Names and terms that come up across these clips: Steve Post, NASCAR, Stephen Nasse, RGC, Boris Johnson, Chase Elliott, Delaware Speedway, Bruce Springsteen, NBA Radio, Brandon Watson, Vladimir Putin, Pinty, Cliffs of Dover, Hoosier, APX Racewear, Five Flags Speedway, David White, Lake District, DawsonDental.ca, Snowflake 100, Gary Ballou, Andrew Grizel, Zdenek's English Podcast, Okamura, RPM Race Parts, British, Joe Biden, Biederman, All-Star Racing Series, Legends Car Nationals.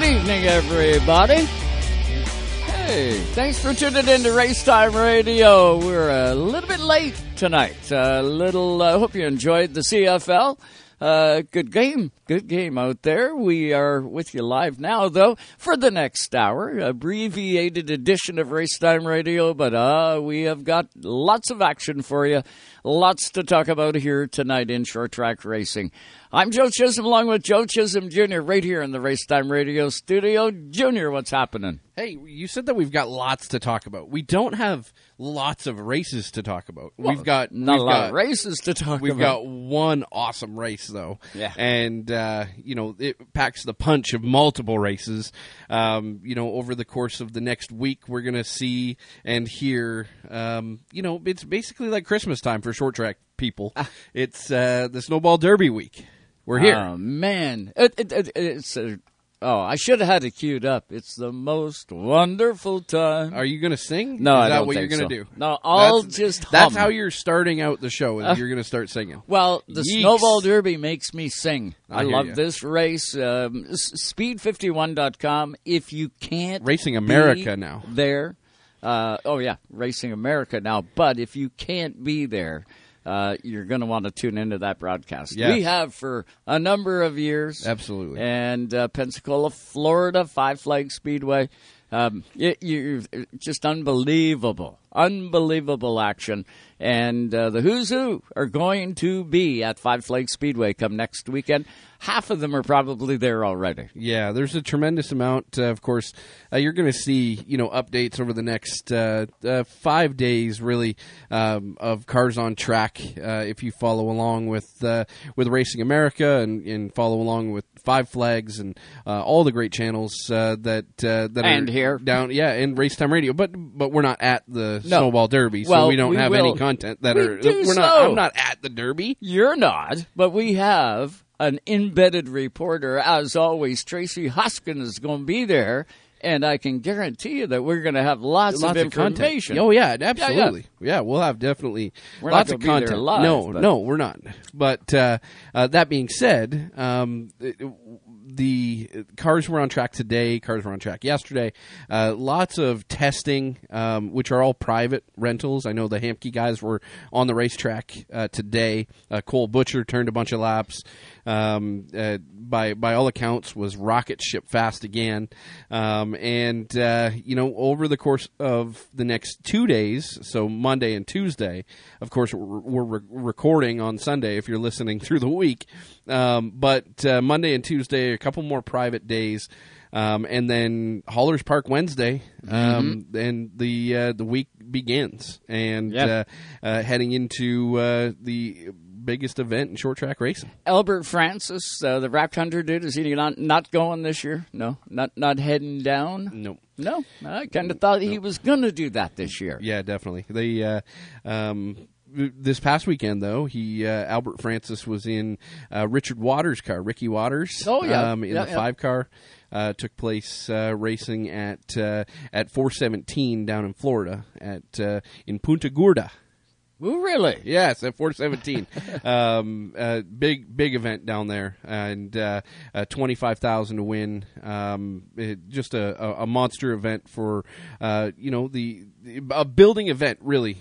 Good evening, everybody. Hey, thanks for tuning in to Race Time Radio. We're a little bit late tonight. Hope you enjoyed the CFL. Good game out there. We are with you live now, though, for the next hour. Abbreviated edition of Race Time Radio, but we have got lots of action for you. Lots to talk about here tonight in short track racing. I'm Joe Chisholm, along with Joe Chisholm Jr. right here in the Race Time Radio studio. Junior, what's happening? Hey, you said that we've got lots to talk about. We don't have lots of races to talk about. Well, we've got one awesome race, though. Yeah. And, it packs the punch of multiple races. Over the course of the next week, we're going to see and hear, it's basically like Christmas time for short track people. It's the Snowball Derby week. We're here. Oh, man. I should have had it queued up. It's the most wonderful time. Are you going to sing? No, I don't think so. Is that what you're going to do? No, just hum. That's how you're starting out the show, is you're going to start singing. Well, the Snowball Derby makes me sing. I love this race. Speed51.com. If you can't Racing America now. There. Racing America now. But if you can't be there, you're going to want to tune into that broadcast. Yes. We have for a number of years. Absolutely. And Pensacola, Florida, Five Flags Speedway. Just unbelievable. Unbelievable action. And the who's who are going to be at Five Flags Speedway come next weekend. Half of them are probably there already. Yeah, there's a tremendous amount. Of course, you're going to see, updates over the next 5 days, really, of cars on track. If you follow along with Racing America and follow along with Five Flags and all the great channels that are here down, and Race Time Radio. But we're not at the Snowball Derby, so we don't have any content that I'm not at the Derby. You're not, but we have an embedded reporter, as always. Tracy Hoskins is going to be there, and I can guarantee you that we're going to have lots of information. Content. Oh yeah, absolutely. Yeah, we'll have definitely lots of content. Live, no, we're not. But that being said, the cars were on track today. Cars were on track yesterday. Lots of testing, which are all private rentals. I know the Hamke guys were on the racetrack today. Cole Butcher turned a bunch of laps. By all accounts, was rocket ship fast again. Over the course of the next 2 days, so Monday and Tuesday, of course, we're recording on Sunday if you're listening through the week. But Monday and Tuesday, a couple more private days. And then Haulers Park Wednesday, and the week begins. And heading into the biggest event in short track racing. Albert Francis, the Wrapped 100 dude, is he not going this year? No, not heading down? No. No? I kind of thought he was going to do that this year. Yeah, definitely. They, this past weekend, though, Albert Francis was in Richard Waters' car, Ricky Waters. Oh, yeah. In the five car. Took place racing at 417 down in Florida in Punta Gorda. Oh, really? Yes, at 417. Big event down there, and $25,000 to win. Just a monster event for a building event, really.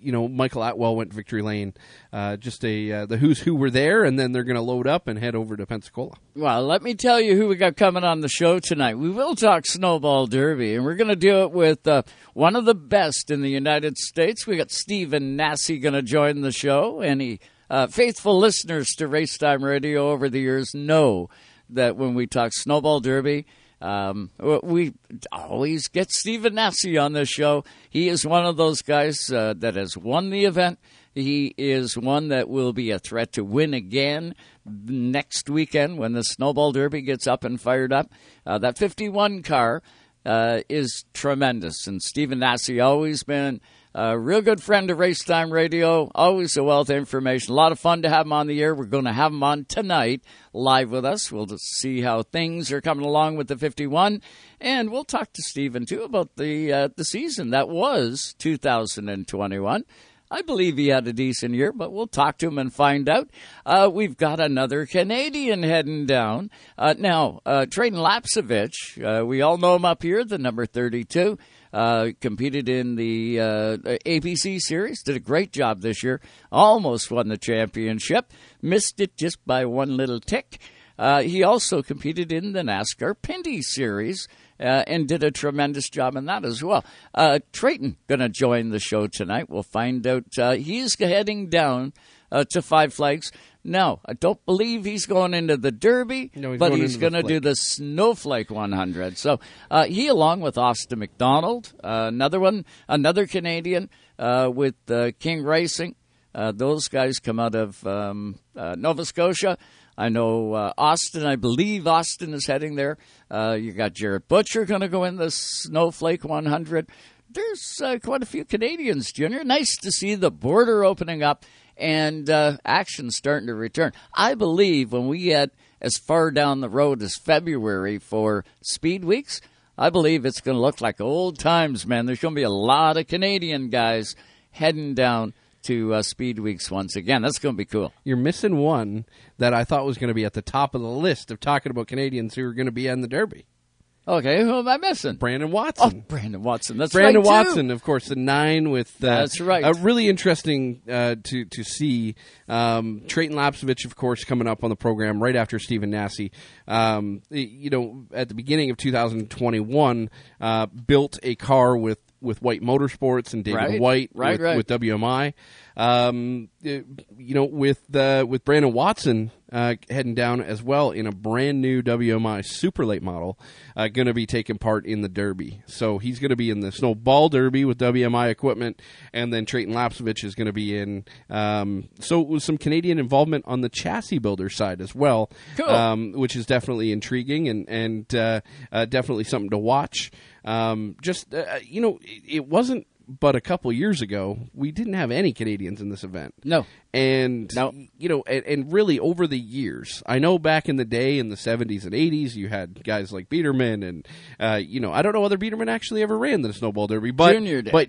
Michael Atwell went Victory Lane. The who's who were there, and then they're going to load up and head over to Pensacola. Well, let me tell you who we got coming on the show tonight. We will talk Snowball Derby, and we're going to do it with one of the best in the United States. We got Stephen Nasse going to join the show. Any faithful listeners to Race Time Radio over the years know that when we talk Snowball Derby, we always get Stephen Nasse on this show. He is one of those guys that has won the event. He is one that will be a threat to win again next weekend when the Snowball Derby gets up and fired up. That 51 car is tremendous. And Stephen Nasse, always been a real good friend of Race Time Radio, always a wealth of information. A lot of fun to have him on the air. We're going to have him on tonight live with us. We'll just see how things are coming along with the 51. And we'll talk to Stephen, too, about the season that was 2021. I believe he had a decent year, but we'll talk to him and find out. We've got another Canadian heading down. Now, Treyten Lapcevich, we all know him up here, the number 32, competed in the ABC Series, did a great job this year, almost won the championship, missed it just by one little tick. He also competed in the NASCAR Pinty Series and did a tremendous job in that as well. Treyten going to join the show tonight. We'll find out. He's heading down to Five Flags. Now, I don't believe he's going into the Derby, but he's going to do the Snowflake 100. So he, along with Austin McDonald, another Canadian with King Racing. Those guys come out of Nova Scotia. I know Austin. I believe Austin is heading there. You got Jarrett Butcher going to go in the Snowflake 100. There's quite a few Canadians, Junior. Nice to see the border opening up and action starting to return. I believe when we get as far down the road as February for Speed Weeks, I believe it's going to look like old times, man. There's going to be a lot of Canadian guys heading down to Speed Weeks once again. That's going to be cool. You're missing one that I thought was going to be at the top of the list of talking about Canadians who are going to be in the Derby. Okay, who am I missing? Brandon Watson. Oh, Brandon Watson. That's Brandon right, Watson, too. Of course, the 9 with... that's right. Really interesting to see. Treyten Lapcevich, of course, coming up on the program right after Stephen Nasse. At the beginning of 2021, built a car with White Motorsports and David White with WMI. With Brandon Watson heading down as well in a brand new WMI super late model, going to be taking part in the Derby. So he's going to be in the Snowball Derby with WMI equipment, and then Treyten Lapcevich is going to be in. So it was some Canadian involvement on the chassis builder side as well, cool. Which is definitely intriguing and definitely something to watch. It wasn't but a couple years ago, we didn't have any Canadians in this event. No. And really over the years, I know back in the day in the 70s and 80s, you had guys like Biederman and, I don't know whether Biederman actually ever ran the Snowball Derby, but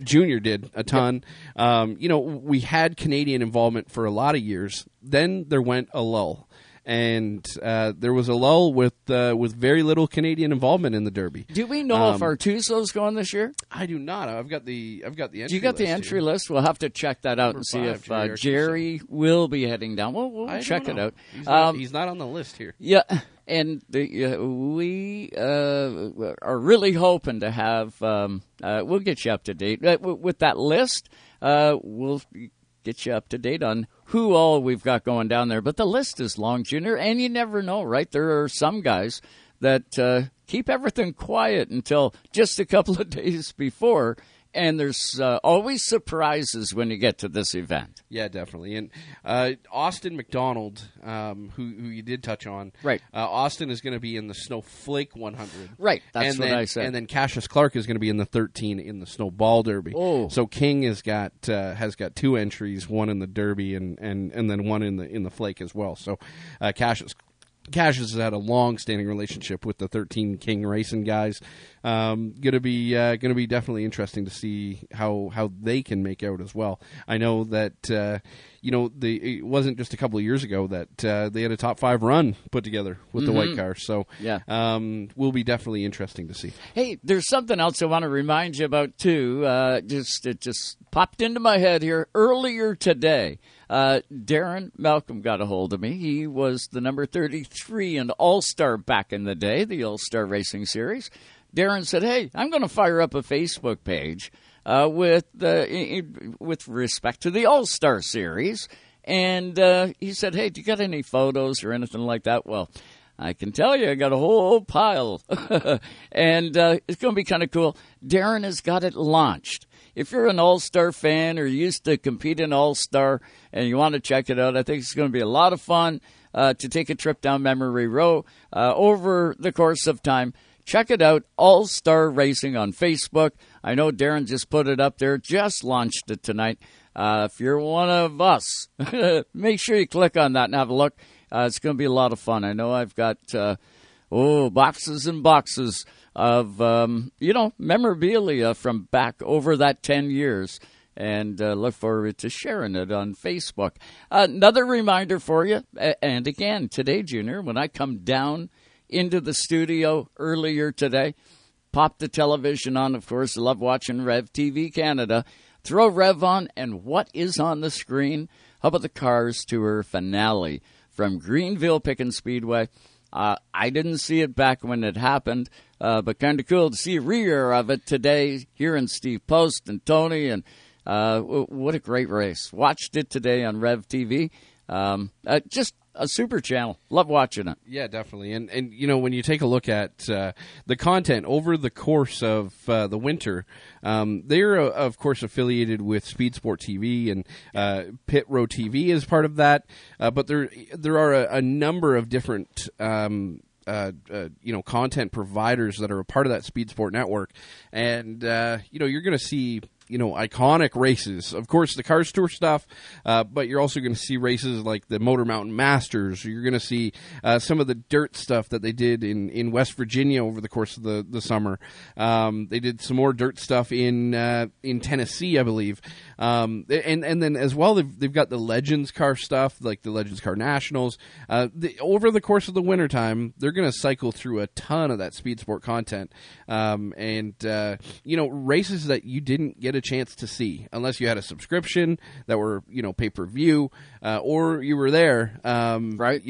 Junior did, a ton. Yeah. We had Canadian involvement for a lot of years. Then there went a lull. And there was a lull with very little Canadian involvement in the Derby. Do we know if Artuso's going this year? I do not. I've got the entry list. You got the entry list? We'll have to check that out and see if Jerry will be heading down. We'll check it out. He's not on the list here. Yeah, and we are really hoping to have we'll get you up to date with that list. We'll get you up to date on who all we've got going down there. But the list is long, Junior, and you never know, right? There are some guys that keep everything quiet until just a couple of days before, and there's always surprises when you get to this event. Yeah, definitely. And Austin McDonald, who you did touch on, right? Austin is going to be in the Snowflake 100, right? I said. And then Cassius Clark is going to be in the 13 in the Snowball Derby. Oh, so King has got two entries, one in the Derby and then one in the Flake as well. So Cassius has had a long-standing relationship with the 13 King Racing guys. Going to be definitely interesting to see how they can make out as well. I know that it wasn't just a couple of years ago that they had a top 5 run put together with the white car. So yeah, will be definitely interesting to see. Hey, there's something else I want to remind you about too. It just popped into my head here earlier today. Darren Malcolm got a hold of me. He was the number 33 and All-Star back in the day, the All-Star Racing Series. Darren said, hey, I'm going to fire up a Facebook page with respect to the All-Star Series. And he said, hey, do you got any photos or anything like that? Well, I can tell you I got a whole pile. And it's going to be kind of cool. Darren has got it launched. If you're an All-Star fan or used to compete in All-Star and you want to check it out, I think it's going to be a lot of fun to take a trip down memory row over the course of time. Check it out, All-Star Racing on Facebook. I know Darren just put it up there, just launched it tonight. If you're one of us, make sure you click on that and have a look. It's going to be a lot of fun. I know I've got boxes and boxes of memorabilia from back over that 10 years. and look forward to sharing it on Facebook. Another reminder for you, and again, today, Junior, when I come down into the studio earlier today, pop the television on, of course, love watching Rev TV Canada, throw Rev on, and what is on the screen? How about the Cars Tour finale from Greenville Pickens Speedway? I didn't see it back when it happened, but kind of cool to see a re-air of it today, hearing Steve Post and Tony, and what a great race. Watched it today on Rev TV. Just a super channel. Love watching it. Yeah, definitely. And you know, when you take a look at the content over the course of the winter, they're, of course, affiliated with Speed Sport TV, and Pit Row TV is part of that. But there are a number of different content providers that are a part of that Speed Sport network. And, you're going to see, iconic races. Of course, the Cars Tour stuff, but you're also going to see races like the Motor Mountain Masters. You're going to see some of the dirt stuff that they did in West Virginia over the course of the summer. They did some more dirt stuff in Tennessee, I believe. And then as well, they've got the Legends Car stuff, like the Legends Car Nationals. Over the course of the wintertime, they're going to cycle through a ton of that Speed Sport content. Races that you didn't get a chance to see unless you had a subscription that were pay-per-view, or you were there, right?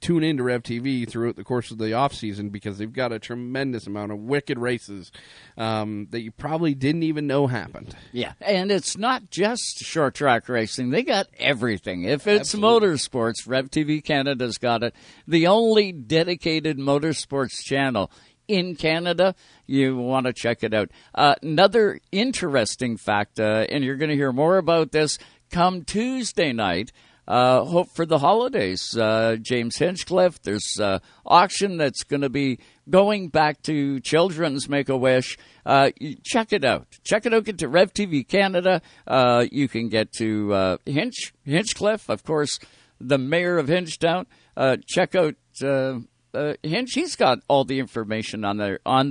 Tune into Rev TV throughout the course of the off season, because they've got a tremendous amount of wicked races that you probably didn't even know happened. Yeah, and it's not just short track racing. They got everything. If it's motorsports, Rev TV Canada's got it. The only dedicated motorsports channel in Canada. You want to check it out. Another interesting fact, and you're going to hear more about this come Tuesday night, Hope for the Holidays. James Hinchcliffe, there's an auction that's going to be going back to Children's Make-A-Wish. Check it out. Get to Rev TV Canada. You can get to Hinchcliffe, of course, the mayor of Hinchtown. Check out... Hinch, he's got all the information on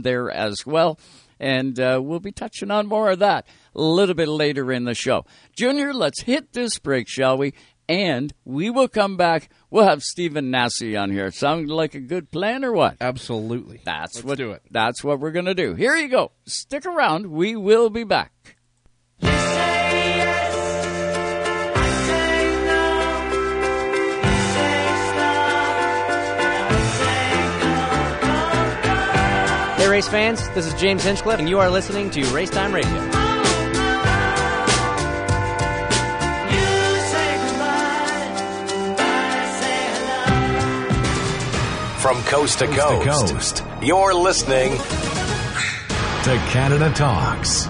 there as well, and we'll be touching on more of that a little bit later in the show. Junior, let's hit this break, shall we? And we will come back. We'll have Stephen Nasse on here. Sound like a good plan or what? Absolutely. That's what we're going to do. Here you go. Stick around. We will be back. Hey race fans, this is James Hinchcliffe, and you are listening to Race Time Radio. From coast to coast, you're listening to Canada Talks.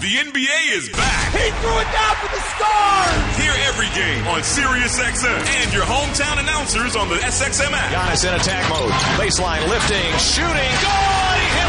The NBA is back. He threw it down for the Stars. Hear every game on Sirius XM and your hometown announcers on the SXM app. Giannis in attack mode. Baseline lifting, shooting, goal, he hit it.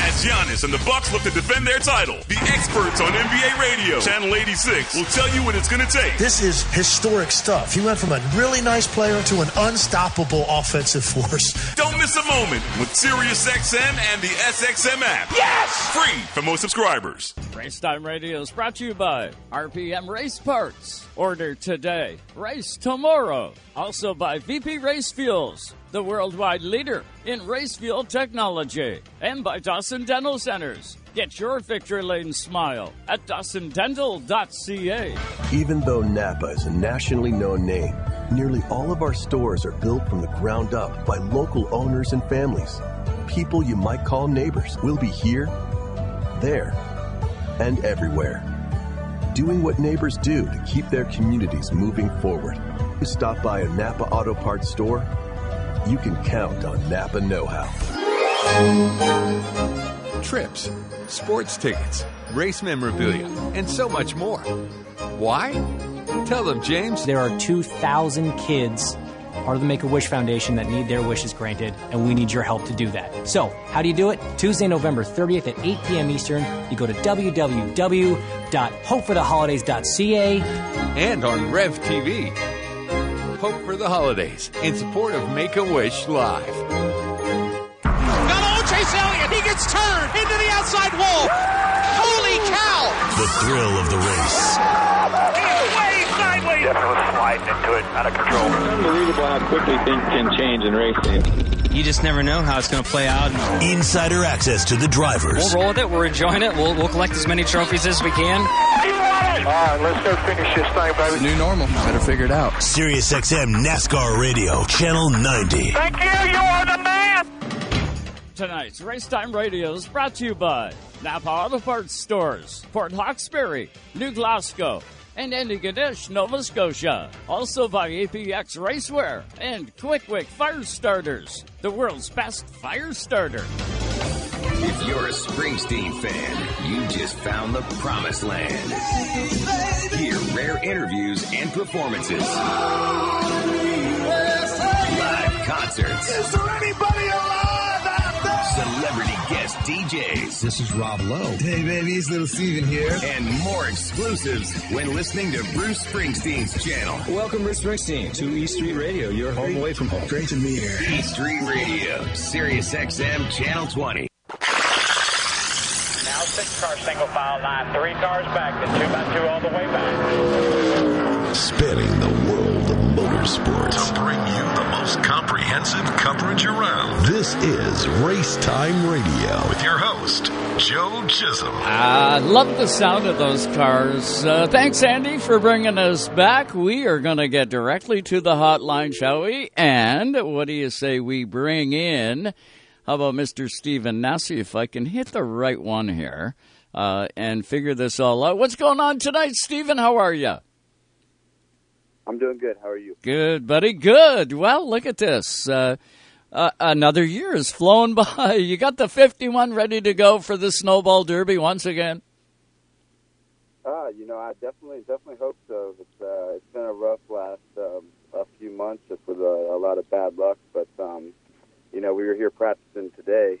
As Giannis and the Bucks look to defend their title, the experts on NBA Radio, Channel 86, will tell you what it's going to take. This is historic stuff. He went from a really nice player to an unstoppable offensive force. Don't miss a moment with Sirius XM and the SXM app. Yes! Free for most subscribers. Race Time Radio is brought to you by RPM Race Parts. Order today, race tomorrow. Also by VP Race Fuels, the worldwide leader in race fuel technology. And by Dawson Dental Centers. Get your victory lane smile at DawsonDental.ca. Even though Napa is a nationally known name, nearly all of our stores are built from the ground up by local owners and families. People you might call neighbors will be here, there, and everywhere. Doing what neighbors do to keep their communities moving forward. You stop by a Napa Auto Parts store, you can count on Napa know-how. Trips, sports tickets, race memorabilia, and so much more. Why? Tell them, James. There are 2,000 kids part of the Make-A-Wish Foundation that need their wishes granted, and we need your help to do that. So, how do you do it? Tuesday, November 30th at 8 p.m. Eastern, you go to www.hopefortheholidays.ca and on Rev TV. Hope for the Holidays in support of Make-A-Wish Live. Not all Chase Elliott, he gets turned into the outside wall. the thrill of the race. He's way sideways. Definitely was sliding into it, out of control. It's unbelievable how quickly things can change in racing. You just never know how it's going to play out. Insider access to the drivers. We'll roll with it. We're enjoying it. We'll collect as many trophies as we can. All right, let's go finish this thing, baby. It's a new normal. Better figure it out. Sirius XM NASCAR Radio, Channel 90. Thank you. You are the man. Tonight's Racetime Radio is brought to you by Napa Auto Parts Stores, Port Hawkesbury, New Glasgow, and Antigonish, Nova Scotia. Also by APX Racewear and QuickWick Firestarters, the world's best fire starter. If you're a Springsteen fan, you just found the promised land. Hey, hear rare interviews and performances. Live concerts. Is there anybody alive? Celebrity guest DJs. This is Rob Lowe. Hey, baby, it's Little Steven here. And more exclusives when listening to Bruce Springsteen's channel. Welcome, Bruce Springsteen, to E Street Radio, your home away from home. Great to meet you. E Street Radio, Sirius XM, Channel 20. Now 6 car single file line, 3 cars back, then 2x2 all the way back. Spinning the world of motorsports to bring you the most comprehensive coverage around. This is Racetime Radio with your host, Joe Chisholm. I love the sound of those cars. Thanks, Andy, for bringing us back. We are going to get directly to the hotline, shall we? And what do you say we bring in? How about Mr. Stephen Nasse, if I can hit the right one here and figure this all out. What's going on tonight, Stephen? How are you? I'm doing good. How are you? Good, buddy. Good. Well, look at this. Another year has flown by. You got the 51 ready to go for the Snowball Derby once again? I definitely hope so. It's been a rough last a few months just with a lot of bad luck. But, we were here practicing today.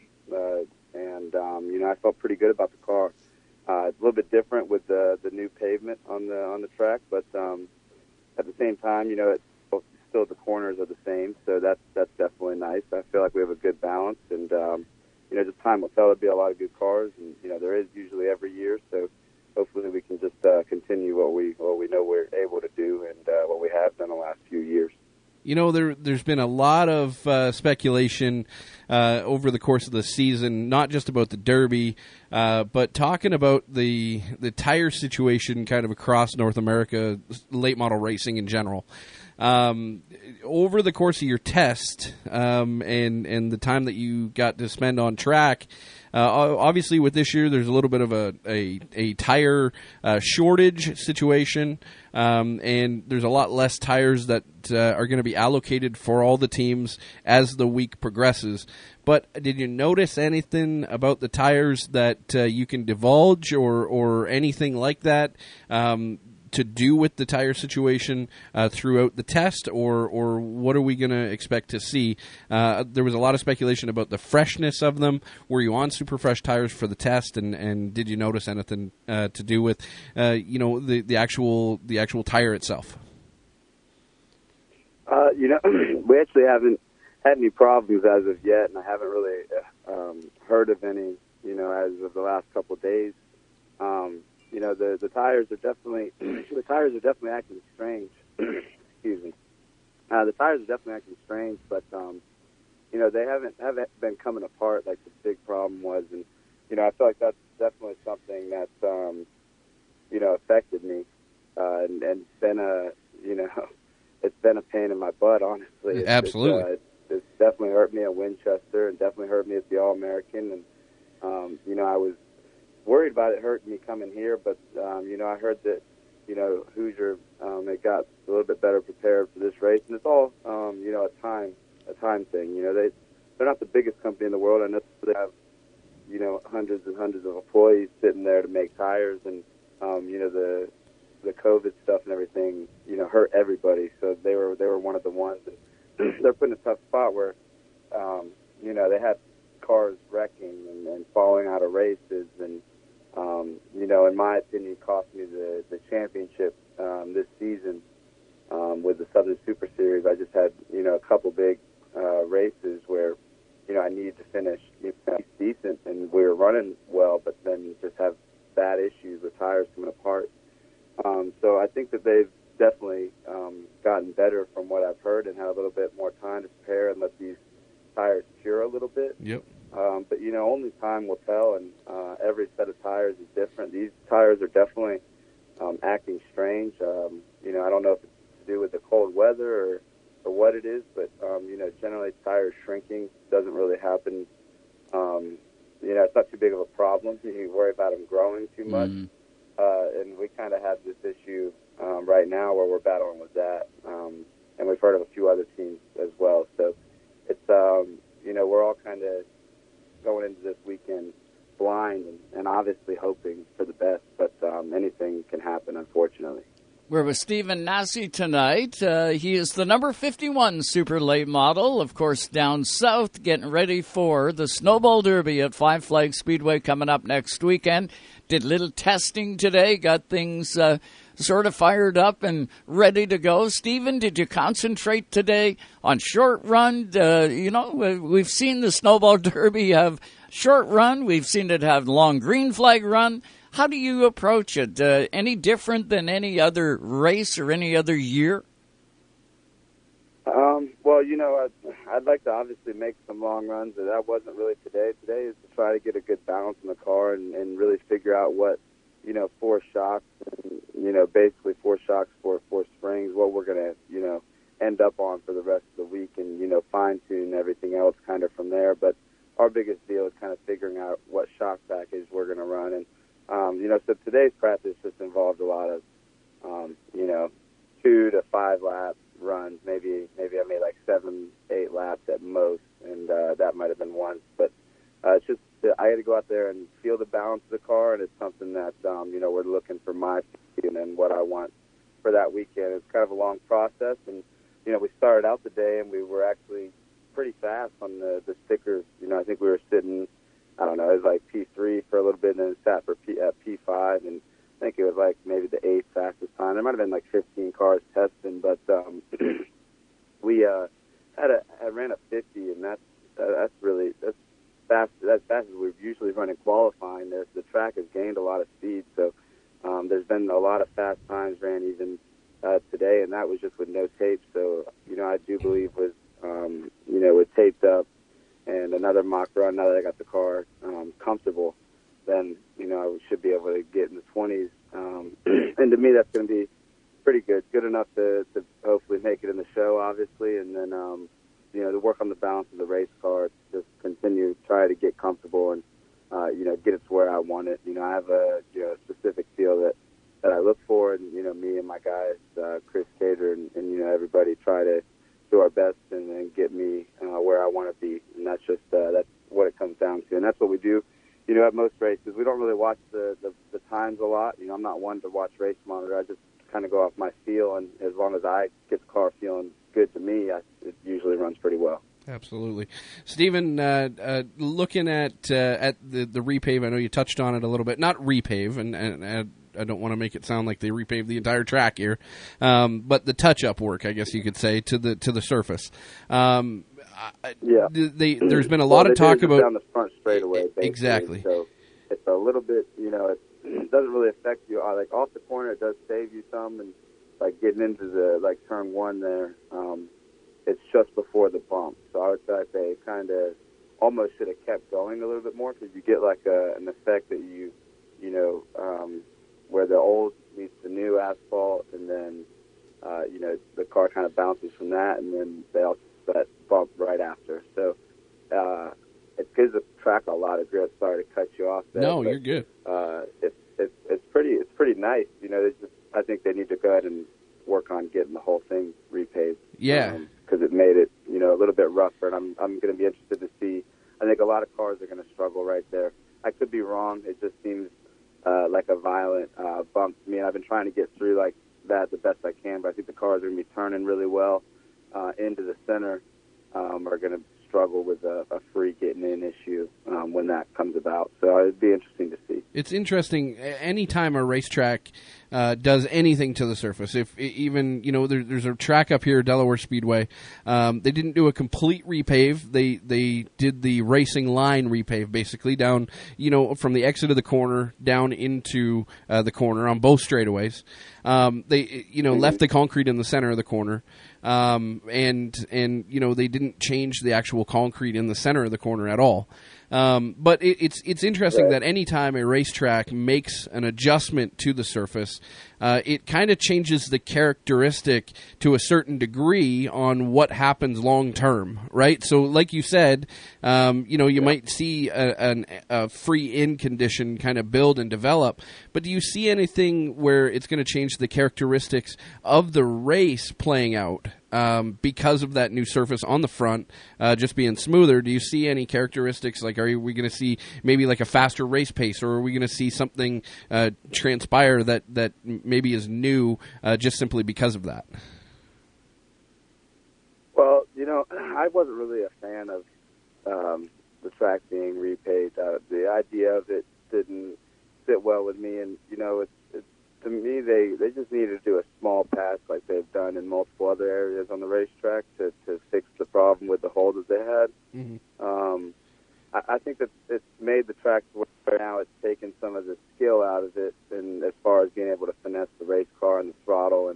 I felt pretty good about the car. It's a little bit different with the new pavement on the track, but at the same time, it's still the corners are the same, so that's definitely nice. I feel like we have a good balance, and just time will tell. There'll be a lot of good cars, and there is usually every year. So hopefully we can just continue what we know we're able to do and what we have done the last few years. There's been a lot of speculation over the course of the season, not just about the Derby, but talking about the tire situation kind of across North America, late model racing in general. Over the course of your test and the time that you got to spend on track, obviously with this year there's a little bit of a tire shortage situation, and there's a lot less tires that are going to be allocated for all the teams as the week progresses. But did you notice anything about the tires that you can divulge or anything like that? To do with the tire situation throughout the test, or what are we going to expect to see? There was a lot of speculation about the freshness of them. Were you on super fresh tires for the test, and did you notice anything to do with the actual tire itself? We actually haven't had any problems as of yet, and I haven't really heard of any as of the last couple of days. The tires are definitely acting strange. Excuse me. The tires are definitely acting strange, but they haven't been coming apart like the big problem was, and I feel like that's definitely something that affected me, and it's been a pain in my butt, honestly. Absolutely, it's definitely hurt me at Winchester, and definitely hurt me at the All American, and I was worried about it hurting me coming here, but I heard that Hoosier it got a little bit better prepared for this race, and it's all a time thing. They're not the biggest company in the world, and they have hundreds and hundreds of employees sitting there to make tires, and the COVID stuff and everything hurt everybody. So they were one of the ones, and they're put in a tough spot where they had cars wrecking and falling out of races, and in my opinion, cost me the championship this season with the Southern Super Series. I just had, a couple big races where, I needed to finish decent, and we were running well, but then just have bad issues with tires tires cure a little bit. Yep. But, you know, only time will tell, and every set of tires is different. These tires are definitely acting strange. You know, I don't know if it's to do with the cold weather or what it is, but, you know, generally tire shrinking doesn't really happen. You know, it's not too big of a problem. You worry about them growing too much. Mm-hmm. And we kind of have this issue right now where we're battling with that. And we've heard of a few other teams as well. So it's, you know, we're all kind of going into this weekend blind and obviously hoping for the best, but anything can happen, unfortunately. We're with Stephen Nasse tonight. He is the number 51 super late model, of course, down south, getting ready for the Snowball Derby at Five Flags Speedway coming up next weekend. Did little testing today, got things sort of fired up and ready to go. Stephen, did you concentrate today on short run? You know, we've seen the Snowball Derby have short run. We've seen it have long green flag run. How do you approach it? Any different than any other race or any other year? Well, you know, I'd like to obviously make some long runs, but that wasn't really today. Today is to try to get a good balance in the car and really figure out what, you know, four shocks, and, you know, basically four shocks, four springs, what we're going to, you know, end up on for the rest of the week and, you know, fine-tune everything else kind of from there. But our biggest deal is kind of figuring out what shock package we're going to run. And you know, so today's practice just involved a lot of, you know, 2 to 5 lap runs. Maybe I made like 7, 8 laps at most, and that might have been once. But it's just I had to go out there and feel the balance of the car, and it's something that, you know, we're looking for my speed and what I want for that weekend. It's kind of a long process, and, you know, we started out the day, and we were actually pretty fast on the stickers. You know, I think we were sitting, I don't know, it was like P3 for a little bit, and then it sat for P5, and I think it was like maybe the 8th fastest time. There might have been like 15 cars testing, but we I ran a 50, and that's fast. That's fast as we've usually run in qualifying. The track has gained a lot of speed, so there's been a lot of fast times ran even today, and that was just with no tape. So you know, I do believe was you know, with taped up. And another mock run, now that I got the car comfortable, then, you know, I should be able to get in the 20s. And to me, that's going to be pretty good. Good enough to hopefully make it in the show, obviously. And then, you know, to work on the balance of the race car, just continue, try to get comfortable and, you know, get it to where I want it. You know, I have a, you know, specific feel that I look for. And, you know, me and my guys, Chris Cater and, you know, everybody try to do our best and get me where I want to be, and that's just that's what it comes down to, and that's what we do. You know, at most races, we don't really watch the times a lot. You know, I'm not one to watch race monitor. I just kind of go off my feel, and as long as I get the car feeling good to me, it usually runs pretty well. Absolutely. Stephen, looking at the repave, I know you touched on it a little bit. Not repave, and I don't want to make it sound like they repaved the entire track here, but the touch-up work, I guess you could say, to the surface. Yeah. There's been a lot of talk about down the front straightaway. Exactly. So it's a little bit, you know, it doesn't really affect you. Like off the corner, it does save you some, and like getting into the like turn one there, it's just before the bump. So I would say they kind of almost should have kept going a little bit more because you get like an effect that you know. Where the old meets the new asphalt, and then, you know, the car kind of bounces from that, and then they also that bump right after. So it gives the track a lot of grip. Sorry to cut you off there. No, but, you're good. It's pretty nice. You know, I think they need to go ahead and work on getting the whole thing repaved. Yeah. Because it made it, you know, a little bit rougher, and I'm going to be interested to see. I think a lot of cars are going to struggle right there. I could be wrong. It just seems like a violent bump to me. And I've been trying to get through like that the best I can, but I think the cars are going to be turning really well into the center, are going to struggle with a free getting in issue when that comes about. So it'd be interesting to see. It's interesting. Anytime a racetrack does anything to the surface, if even, you know, there's a track up here, Delaware Speedway. They didn't do a complete repave. They did the racing line repave, basically down, you know, from the exit of the corner down into the corner on both straightaways. They, you know, left the concrete in the center of the corner. And you know, they didn't change the actual concrete in the center of the corner at all. But it's interesting that anytime a racetrack makes an adjustment to the surface, it kind of changes the characteristic to a certain degree on what happens long term, right? So, like you said, you know, you might see a free in condition kind of build and develop, but do you see anything where it's going to change the characteristics of the race playing out? Because of that new surface on the front just being smoother, do you see any characteristics? Like, are we going to see maybe like a faster race pace, or are we going to see something transpire that maybe is new just simply because of that? Well, you know, I wasn't really a fan of the track being repaved. The idea of it didn't sit well with me, and, you know, to me, they just needed to do a small patch like they've done in multiple other areas on the racetrack to fix the problem with the hole that they had. Mm-hmm. I think that it's made the track work now. It's taken some of the skill out of it, and as far as being able to finesse the race car and the throttle,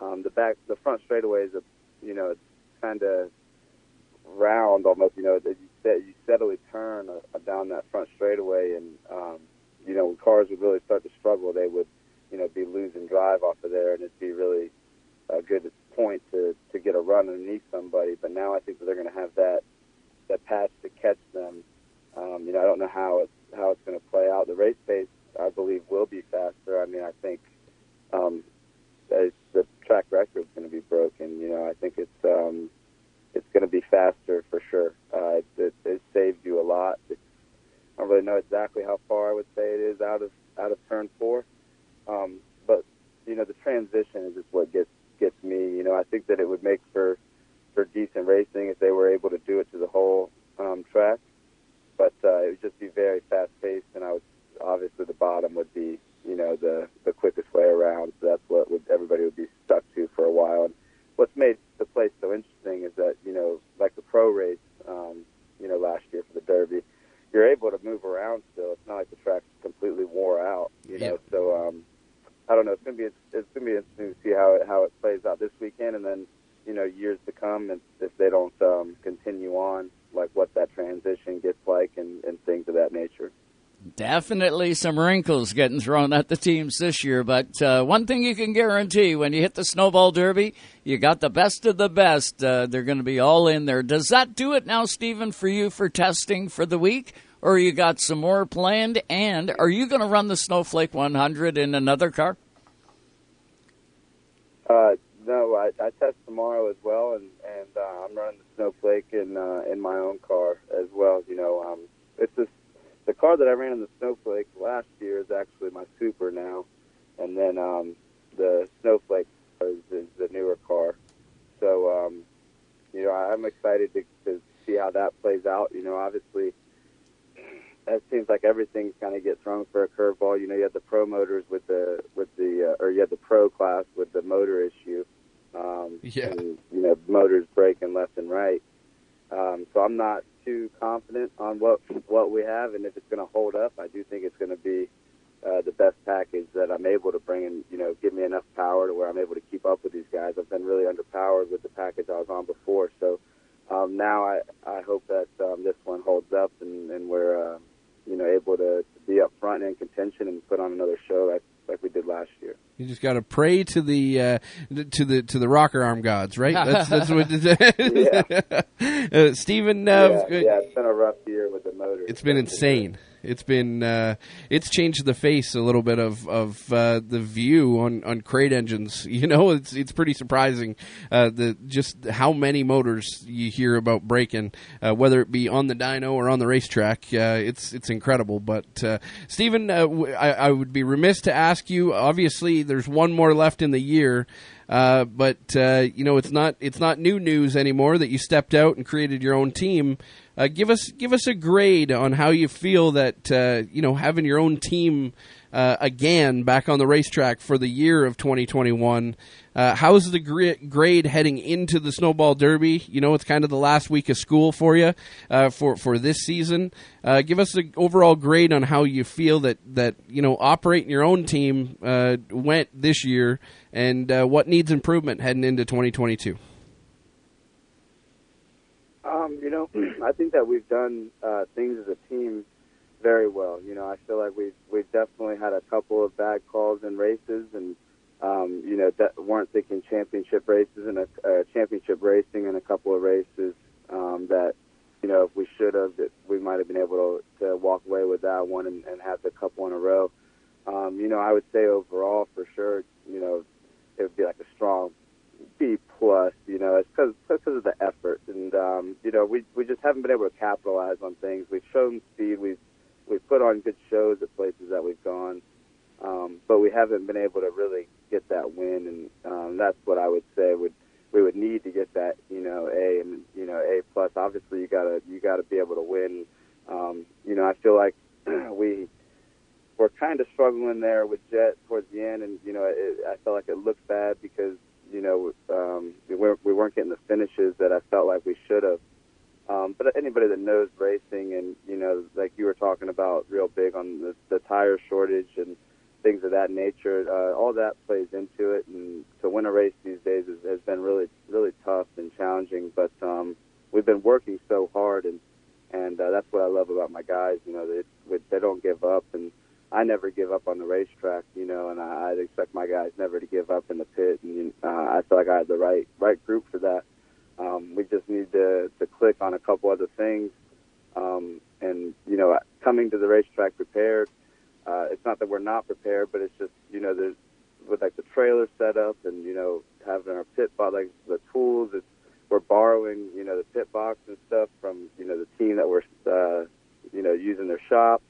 and the front straightaway is it's kind of round almost. You know, you steadily turn down that front straightaway, and you know, when cars would really start to struggle, they would, you know, be losing drive off of there, and it'd be really a good point to get a run underneath somebody. But now I think that they're going to have that pass to catch them. You know, I don't know how it's going to play out. The race pace, I believe, will be faster. I mean, I think the track record is going to be broken. You know, I think it's going to be faster for sure. It saves you a lot. I don't really know exactly how far I would say it is out of turn 4. But, you know, the transition is just what gets me. You know, I think that it would make for decent racing if they were able to do it to the whole track. But it would just be very fast-paced, and obviously the bottom would be, you know, the quickest way around. So that's what everybody would be stuck to for a while. And what's made the place so interesting is that, you know, like the pro race, you know, last year for the Derby, you're able to move around still. It's not like the track's completely wore out, you know. Yeah. So, I don't know. It's gonna be interesting to see how it plays out this weekend, and then, you know, years to come, and if they don't continue on, like what that transition gets like, and things of that nature. Definitely some wrinkles getting thrown at the teams this year, but one thing you can guarantee: when you hit the Snowball Derby, you got the best of the best. They're going to be all in there. Does that do it now, Stephen, for you for testing for the week? Or you got some more planned? And are you going to run the Snowflake 100 in another car? No, I test tomorrow as well, and I'm running the Snowflake in my own car as well. You know, it's just the car that I ran in the Snowflake last year is actually my Super now, and then the Snowflake is the newer car. So, you know, I'm excited to see how that plays out. You know, obviously, it seems like everything kind of gets thrown for a curveball. You know, you had the pro motors or you had the pro class with the motor issue, and, you know, motors breaking left and right. So I'm not too confident on what we have, and if it's going to hold up. I do think it's going to be the best package that I'm able to bring, and, you know, give me enough power to where I'm able to keep up with these guys. I've been really underpowered with the package I was on before, so. Now I hope that this one holds up, and we're you know, able to be up front and in contention and put on another show like we did last year. You just got to pray to the rocker arm gods, right? That's what. Stephen, it's been a rough year with the motor. It's been insane. It's been it's changed the face a little bit of the view on crate engines. You know, it's pretty surprising just how many motors you hear about breaking, whether it be on the dyno or on the racetrack. It's incredible. But Stephen, I would be remiss to ask you. Obviously, there's one more left in the year. But you know, it's not new news anymore that you stepped out and created your own team. Give us a grade on how you feel that you know, having your own team again back on the racetrack for the year of 2021. How's the grade heading into the Snowball Derby? You know, it's kind of the last week of school for you for this season. Give us an overall grade on how you feel that you know, operating your own team went this year, and what needs improvement heading into 2022. know, I think that we've done things as a team very well. You know, I feel like we've definitely had a couple of bad calls in races and, you know, that weren't thinking championship races and championship racing and a couple of races that, you know, if we should have, we might have been able to walk away with that one and have the couple in a row. You know, I would say overall for sure, you know, it would be like a strong B+, you know, it's because of the effort. And, you know, we just haven't been able to capitalize on things. We've shown speed. We've put on good shows at places that we've gone, but we haven't been able to really get that win. And that's what I would say we would need to get that, you know, A+. Obviously, you gotta be able to win. You know, I feel like we're kind of struggling there with Jet towards the end, and, you know, I felt like it looked bad because, you know, we weren't getting the finishes that I felt like we should have. But anybody that knows racing and, you know, like you were talking about real big on the tire shortage and things of that nature, all that plays into it. And to win a race these days has been really, really tough and challenging. But we've been working so hard, and that's what I love about my guys. You know, they don't give up, and I never give up on the racetrack, you know, and I'd expect my guys never to give up in the pit. And I feel like I have the right group for that. We just need to click on a couple other things. And, you know, coming to the racetrack prepared, it's not that we're not prepared, but it's just, you know, there's with like the trailer set up and, you know, having our pit box, like the tools, we're borrowing, you know, the pit box and stuff from, you know, the team that we're, you know, using their shop.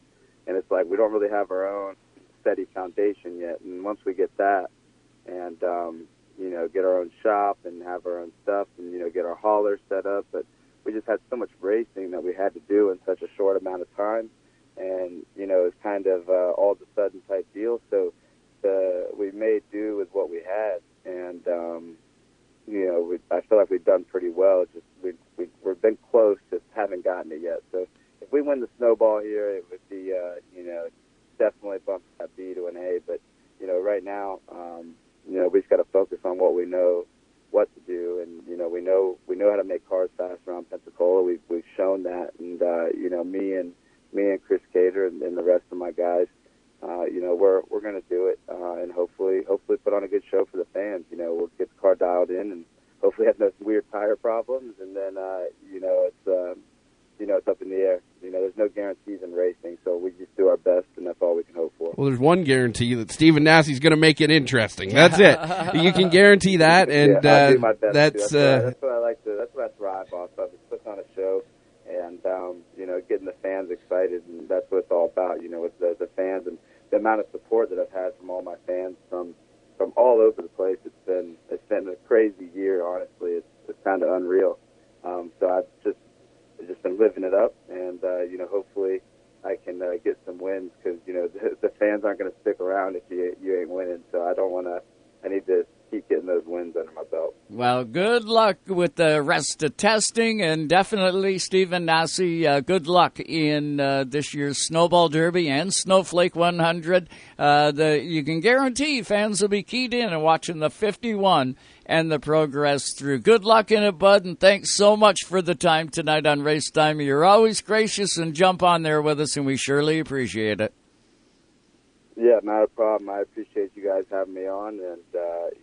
And it's like we don't really have our own steady foundation yet. And once we get that and, you know, get our own shop and have our own stuff and, you know, get our haulers set up. But we just had so much racing that we had to do in such a short amount of time. And, you know, it's kind of all of a sudden type deal. So we made do with what we had. And, you know, I feel like we've done pretty well. Just we've been close, just haven't gotten it yet. So if we win the snowball here, it would be, you know, definitely bump that B to an A. But, you know, right now, you know, we just got to focus on what we know, what to do. And, you know, we know how to make cars fast around Pensacola. We've shown that. And, you know, me and Chris Cater and the rest of my guys, you know, we're going to do it and hopefully put on a good show for the fans. You know, we'll get the car dialed in and hopefully have no weird tire problems. And then, you know, it's up in the air. You know, there's no guarantees in racing, so we just do our best, and that's all we can hope for. Well, there's one guarantee, that Stephen Nasse is going to make it interesting. That's it. You can guarantee that, and I'll do my best. That's what I like to. That's what I thrive off of. It's putting on a show, and you know, getting the fans excited, and that's what it's all about. You know, with the fans and the amount of support that I've had from all my fans from all over the place. It's been a crazy year. Honestly, it's kind of unreal. So I've just been living it up, and you know, hopefully I can get some wins, because you know the fans aren't going to stick around if you ain't winning. So I need to keep getting those wins under my belt. Well, good luck with the rest of testing, and definitely Stephen Nasse, good luck in this year's Snowball Derby and Snowflake 100. You can guarantee fans will be keyed in and watching the 51 and the progress through. Good luck in it, bud, and thanks so much for the time tonight on Race Time. You're always gracious and jump on there with us, and we surely appreciate it. Yeah, not a problem. I appreciate you guys having me on, and,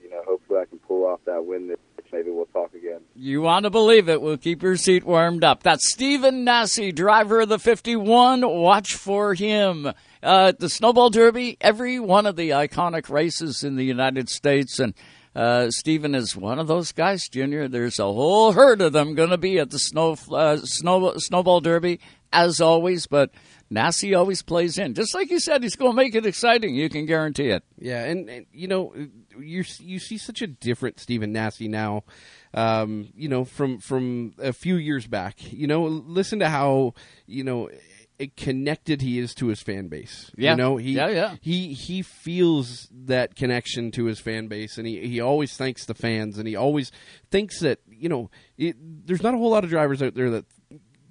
you know, hopefully I can pull off that win this year. Maybe we'll talk again. You want to believe it. We'll keep your seat warmed up. That's Stephen Nasse, driver of the 51. Watch for him. The Snowball Derby, every one of the iconic races in the United States, and Stephen is one of those guys, Junior. There's a whole herd of them going to be at the Snowball Derby, as always, but Nasse always plays in. Just like you said, he's going to make it exciting. You can guarantee it. Yeah, and you know, you see such a different Stephen Nasse now, you know, from a few years back. You know, listen to how, you know, connected he is to his fan base. Yeah. You know, he feels that connection to his fan base, and he always thanks the fans, and he always thinks that, you know, there's not a whole lot of drivers out there that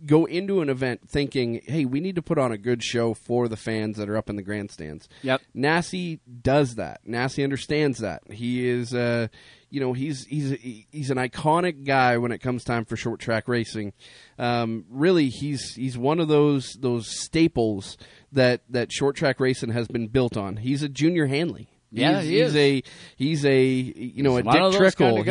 go into an event thinking, hey, we need to put on a good show for the fans that are up in the grandstands. Yep. Nasse does that. Nasse understands that. He is you know, he's an iconic guy when it comes time for short track racing. Really, he's one of those staples that short track racing has been built on. He's a Junior Hanley. Yeah, he's a you know, a Dick Trickle.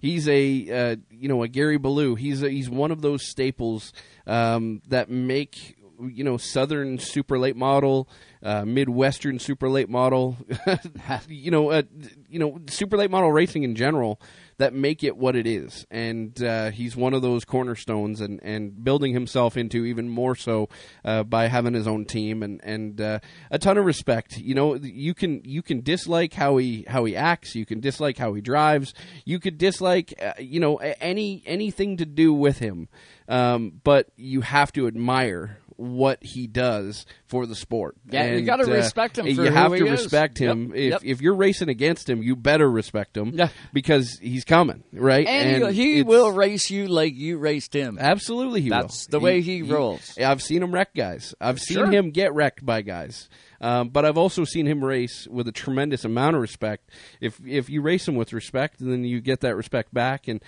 He's a you know, a Gary Ballou. He's one of those staples that make, you know, Southern super late model, Midwestern super late model, super late model racing in general, that make it what it is. And he's one of those cornerstones, and building himself into even more so by having his own team, and a ton of respect. You know, you can dislike how he acts, you can dislike how he drives, you could dislike anything to do with him, but you have to admire what he does for the sport. Yeah, and you got to respect him. You have to respect him. If you're racing against him, you better respect him, because he's coming, right? And he will race you like you raced him. Absolutely, that's the way he rolls. I've seen him wreck guys. I've seen him get wrecked by guys. But I've also seen him race with a tremendous amount of respect. If you race him with respect, then you get that respect back. And,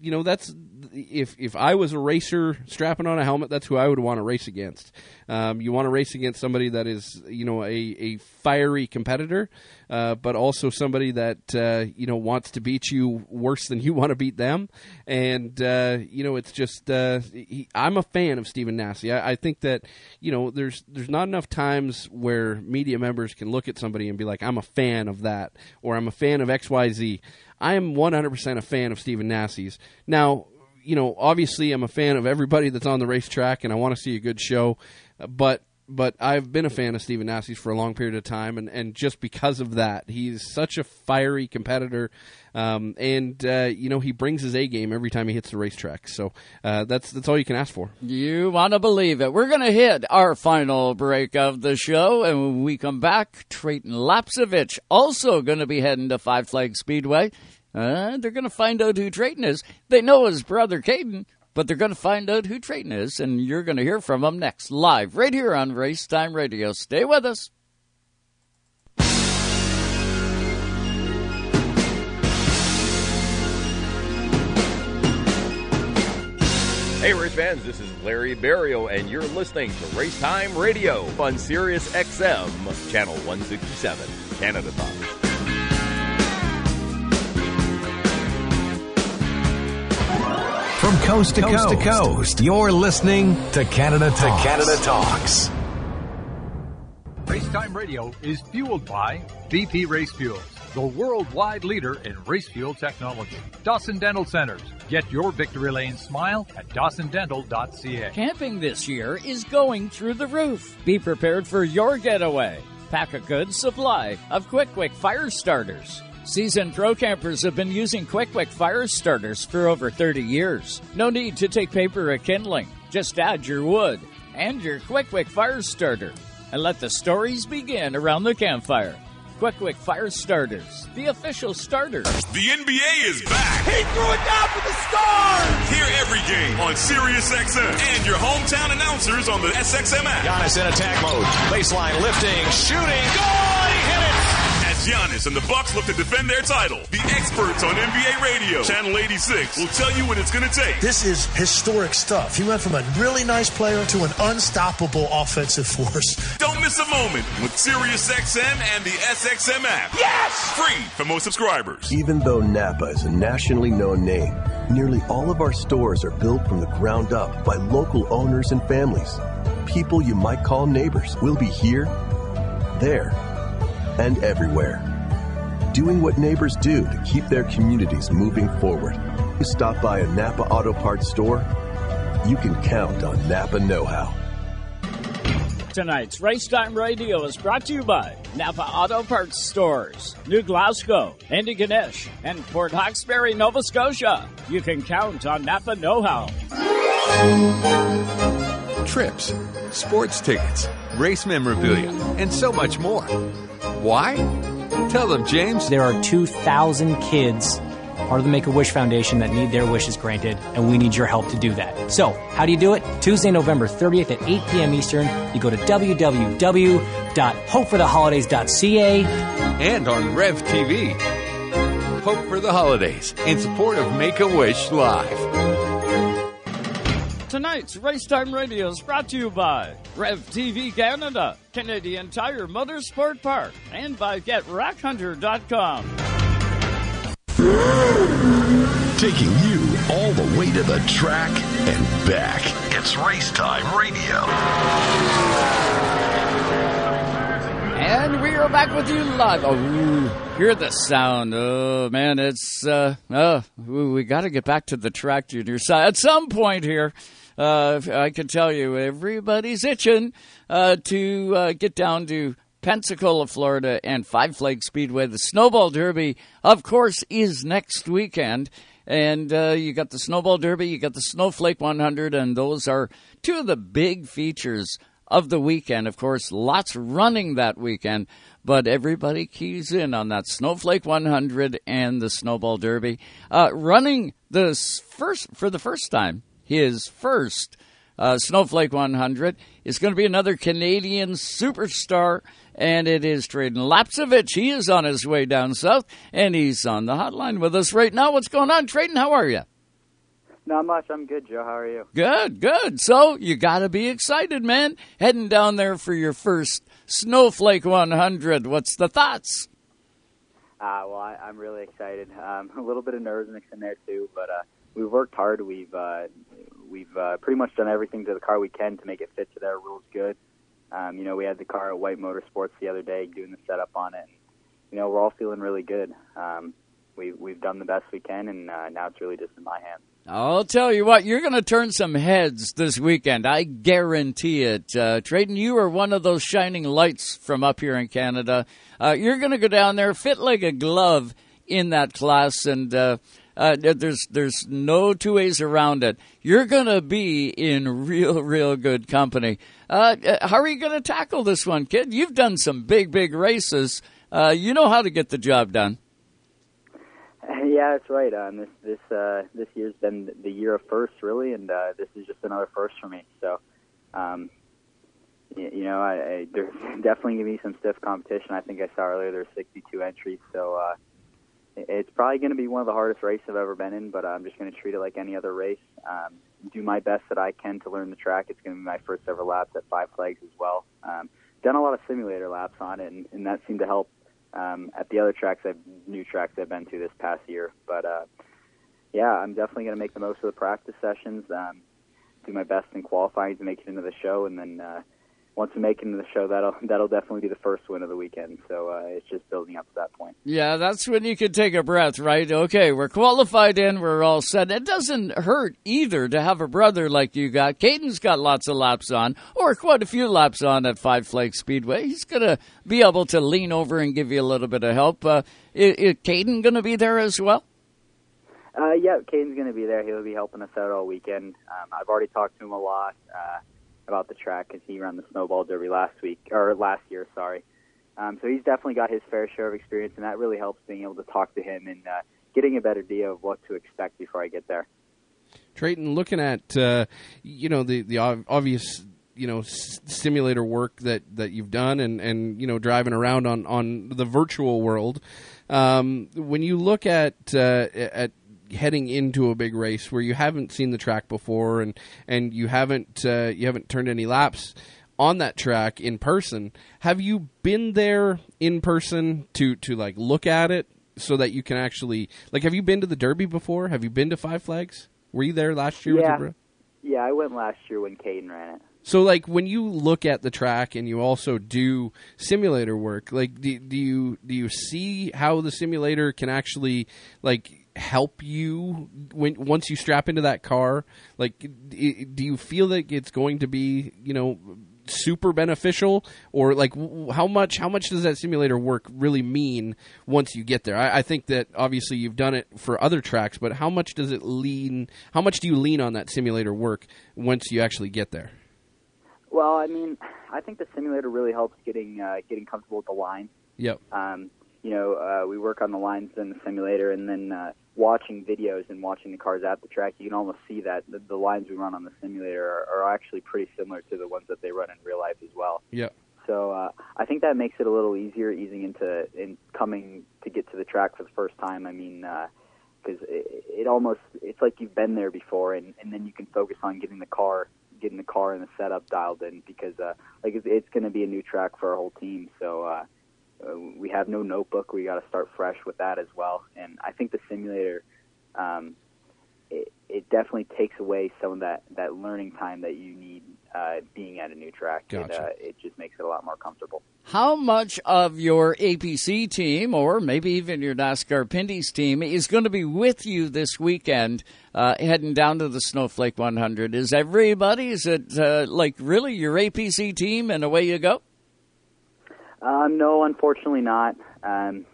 you know, that's if I was a racer strapping on a helmet, that's who I would want to race against. You want to race against somebody that is, you know, a fiery competitor, but also somebody that, you know, wants to beat you worse than you want to beat them. And, you know, it's just I'm a fan of Stephen Nasse. I think that, you know, there's not enough times where media members can look at somebody and be like, I'm a fan of that, or I'm a fan of XYZ. I am 100% a fan of Stephen Nasse's. Now, you know, obviously I'm a fan of everybody that's on the racetrack, and I want to see a good show, but I've been a fan of Stephen Nasse's for a long period of time, and just because of that, he's such a fiery competitor, you know, he brings his A-game every time he hits the racetrack, so that's all you can ask for. You want to believe it. We're going to hit our final break of the show, and when we come back, Treyten Lapcevich also going to be heading to Five Flags Speedway. They're going to find out who Treyten is. They know his brother Caden, but they're going to find out who Treyten is, and you're going to hear from him next, live right here on Race Time Radio. Stay with us. Hey, race fans, this is Larry Barrio, and you're listening to Race Time Radio on Sirius XM, Channel 167, Canada Box. From coast to coast, you're listening to Canada Talks. Racetime Radio is fueled by BP Race Fuels, the worldwide leader in race fuel technology. Dawson Dental Centers. Get your victory lane smile at DawsonDental.ca. Camping this year is going through the roof. Be prepared for your getaway. Pack a good supply of QuickWick Firestarters. Seasoned pro campers have been using QuickWick Firestarters for over 30 years. No need to take paper or kindling. Just add your wood and your QuickWick Firestarter and let the stories begin around the campfire. QuickWick Firestarters, the official starter. The NBA is back. He threw it down for the stars. Hear every game on Sirius XM and your hometown announcers on the SXM app. Giannis in attack mode. Baseline lifting, shooting, goal! Giannis and the Bucks look to defend their title. The experts on NBA Radio, Channel 86, will tell you what it's going to take. This is historic stuff. He went from a really nice player to an unstoppable offensive force. Don't miss a moment with Sirius XM and the SXM app. Yes! Free for most subscribers. Even though Napa is a nationally known name, nearly all of our stores are built from the ground up by local owners and families. People you might call neighbors will be here, there, and everywhere, doing what neighbors do to keep their communities moving forward. You stop by a Napa Auto Parts store, you can count on Napa know-how. Tonight's Racetime Radio is brought to you by Napa Auto Parts Stores, New Glasgow, Antigonish, and Port Hawkesbury, Nova Scotia. You can count on Napa know-how. Trips, sports tickets, race memorabilia, and so much more. Why? Tell them, James. There are 2,000 kids, part of the Make-A-Wish Foundation, that need their wishes granted, and we need your help to do that. So, how do you do it? Tuesday, November 30th at 8 p.m. Eastern, you go to www.hopefortheholidays.ca and on Rev TV. of Hope for the Holidays in support of Make-A-Wish Live. Tonight's Racetime Radio is brought to you by Rev TV Canada, Canadian Tire Motorsport Park, and by GetRockHunter.com. Taking you all the way to the track and back. It's Racetime Radio. And we are back with you live. Oh, hear the sound. Oh, man, it's... we got to get back to the track, Junior. At some point here, I can tell you, everybody's itching to get down to Pensacola, Florida, and Five Flags Speedway. The Snowball Derby, of course, is next weekend. And you got the Snowball Derby, you got the Snowflake 100, and those are two of the big features of the weekend. Of course, lots running that weekend, but everybody keys in on that Snowflake 100 and the Snowball Derby. Running his first Snowflake 100 is going to be another Canadian superstar, and it is Treyten Lapcevich. He is on his way down south, and he's on the hotline with us right now. What's going on, Treyten? How are you? Not much. I'm good, Joe. How are you? Good, good. So you got to be excited, man. Heading down there for your first Snowflake 100. What's the thoughts? Well, I'm really excited. A little bit of nervousness in there too, but we've worked hard. We've pretty much done everything to the car we can to make it fit to their rules good. We had the car at White Motorsports the other day doing the setup on it. And, we're all feeling really good. We've done the best we can, and now it's really just in my hands. I'll tell you what, you're going to turn some heads this weekend. I guarantee it. Treyten, you are one of those shining lights from up here in Canada. You're going to go down there, fit like a glove in that class, and there's no two ways around it. You're going to be in real, real good company. How are you going to tackle this one, kid? You've done some big, big races. You know how to get the job done. Yeah, that's right. This year's been the year of firsts, really, and this is just another first for me. So, there's definitely going to be some stiff competition. I think I saw earlier there's 62 entries, so it's probably going to be one of the hardest races I've ever been in, but I'm just going to treat it like any other race, do my best that I can to learn the track. It's going to be my first ever laps at Five Flags as well. Done a lot of simulator laps on it, and that seemed to help. At the other new tracks I've been to this past year. But, I'm definitely going to make the most of the practice sessions, do my best in qualifying to make it into the show, and then once we make it into the show, that'll definitely be the first win of the weekend. So it's just building up to that point. Yeah, that's when you can take a breath, right? Okay, we're qualified in, we're all set. It doesn't hurt either to have a brother like you got. Caden's got lots of laps on, or quite a few laps on at Five Flags Speedway. He's going to be able to lean over and give you a little bit of help. Is Caden going to be there as well? Yeah, Caden's going to be there. He'll be helping us out all weekend. I've already talked to him a lot about the track because he ran the Snowball Derby last year. So he's definitely got his fair share of experience, and that really helps being able to talk to him and getting a better idea of what to expect before I get there. Treyten, looking at the obvious simulator work that you've done and driving around on the virtual world, when you look at heading into a big race where you haven't seen the track before and you haven't turned any laps on that track in person, have you been there in person to look at it so that you can actually, have you been to the Derby before? Have you been to Five Flags? Were you there last year? Yeah. With your... Yeah, I went last year when Caden ran it. So, when you look at the track and you also do simulator work, do you see how the simulator can actually, help you once you strap into that car? Do you feel that it's going to be, super beneficial, or how much does that simulator work really mean once you get there? I think that obviously you've done it for other tracks, but how much do you lean on that simulator work once you actually get there? Well, I think the simulator really helps getting comfortable with the line. Yep. We work on the lines in the simulator, and then watching videos and watching the cars at the track, you can almost see that the lines we run on the simulator are actually pretty similar to the ones that they run in real life as well. Yeah. So I think that makes it a little easier coming to get to the track for the first time. I mean, because it's like you've been there before, and then you can focus on getting the car and the setup dialed in, because it's going to be a new track for our whole team. So we have no notebook. We got to start fresh with that as well. And I think the simulator, it definitely takes away some of that learning time that you need being at a new track. Gotcha. It just makes it a lot more comfortable. How much of your APC team, or maybe even your NASCAR Pindy's team, is going to be with you this weekend heading down to the Snowflake 100? Is everybody? Is it like really your APC team and away you go? No, unfortunately not. Some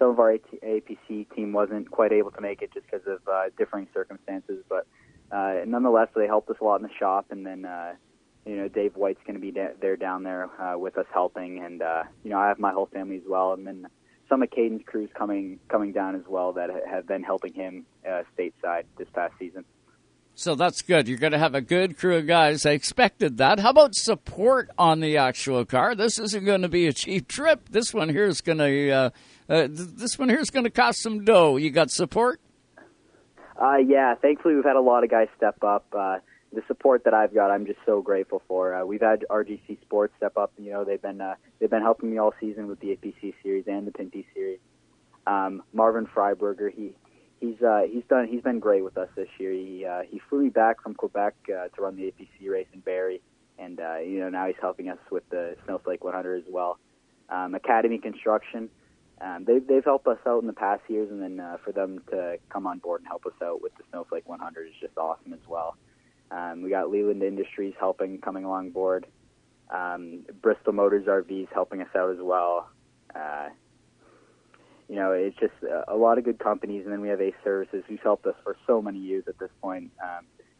of our APC team wasn't quite able to make it just because of differing circumstances, but nonetheless, they helped us a lot in the shop. And then, Dave White's going to be there down there with us helping. And, I have my whole family as well. And then some of Caden's crews coming down as well that have been helping him stateside this past season. So that's good. You're going to have a good crew of guys. I expected that. How about support on the actual car? This isn't going to be a cheap trip. This one here is going to cost some dough. You got support? Yeah. Thankfully, we've had a lot of guys step up. The support that I've got, I'm just so grateful for. We've had RGC Sports step up. They've been helping me all season with the APC series and the Pinty series. Marvin Freiberger, he's been great with us this year. He flew me back from Quebec to run the APC race in Barrie, and now he's helping us with the Snowflake 100 as well. Academy Construction, they've helped us out in the past years, and then for them to come on board and help us out with the Snowflake 100 is just awesome as well. We got Leland Industries coming along board. Bristol Motors RVs helping us out as well. It's just a lot of good companies. And then we have Ace Services, who's helped us for so many years at this point.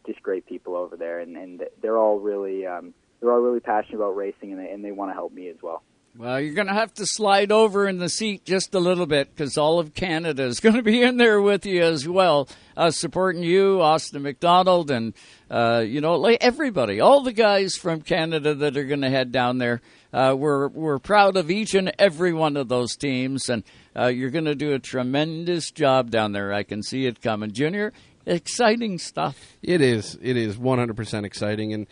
Just great people over there. And they're all really passionate about racing, and they want to help me as well. Well, you're going to have to slide over in the seat just a little bit, because all of Canada is going to be in there with you as well, supporting you, Austin McDonald, and, everybody, all the guys from Canada that are going to head down there. We're proud of each and every one of those teams, and you're going to do a tremendous job down there. I can see it coming. Junior, exciting stuff. It is 100% exciting. And